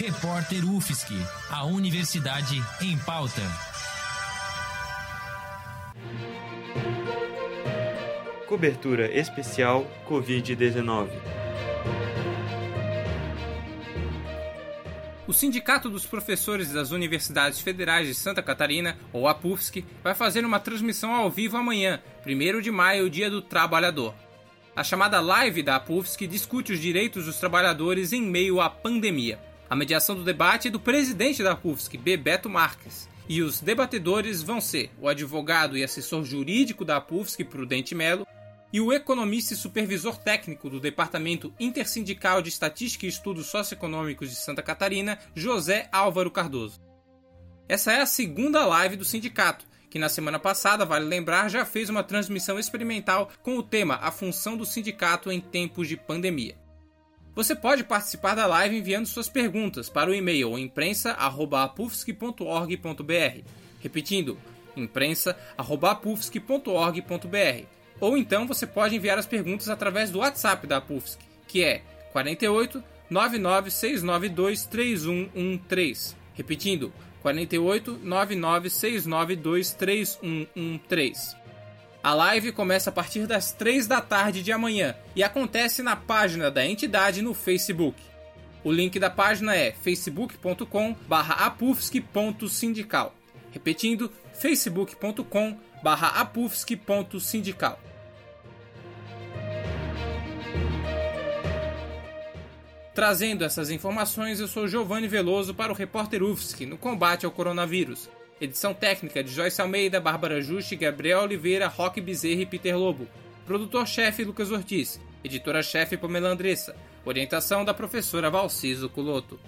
Repórter UFSC, a Universidade em Pauta. Cobertura especial Covid-19. O Sindicato dos Professores das Universidades Federais de Santa Catarina, ou APUFSC, vai fazer uma transmissão ao vivo amanhã, 1º de maio, Dia do Trabalhador. A chamada live da APUFSC discute os direitos dos trabalhadores em meio à pandemia. A mediação do debate é do presidente da APUFSC, Bebeto Marques. E os debatedores vão ser o advogado e assessor jurídico da APUFSC, Prudente Melo, e o economista e supervisor técnico do Departamento Intersindical de Estatística e Estudos Socioeconômicos de Santa Catarina, José Álvaro Cardoso. Essa é a segunda live do sindicato, que na semana passada, vale lembrar, já fez uma transmissão experimental com o tema A Função do Sindicato em Tempos de Pandemia. Você pode participar da live enviando suas perguntas para o e-mail imprensa@apufsc.org.br, repetindo, imprensa@apufsc.org.br. Ou então você pode enviar as perguntas através do WhatsApp da APUFSC, que é 48 99692 3113, repetindo, 48 99692 3113. A live começa a partir das 3 da tarde de amanhã e acontece na página da entidade no Facebook. O link da página é facebook.com/apufsc.sindical. Repetindo, facebook.com/apufsc.sindical. Trazendo essas informações, eu sou Giovanni Veloso para o Repórter UFSC no combate ao coronavírus. Edição técnica de Joyce Almeida, Bárbara Justi, Gabriel Oliveira, Roque Bezerra e Peter Lobo. Produtor-chefe Lucas Ortiz. Editora-chefe Pâmela Andressa. Orientação da professora Valciso Culotto.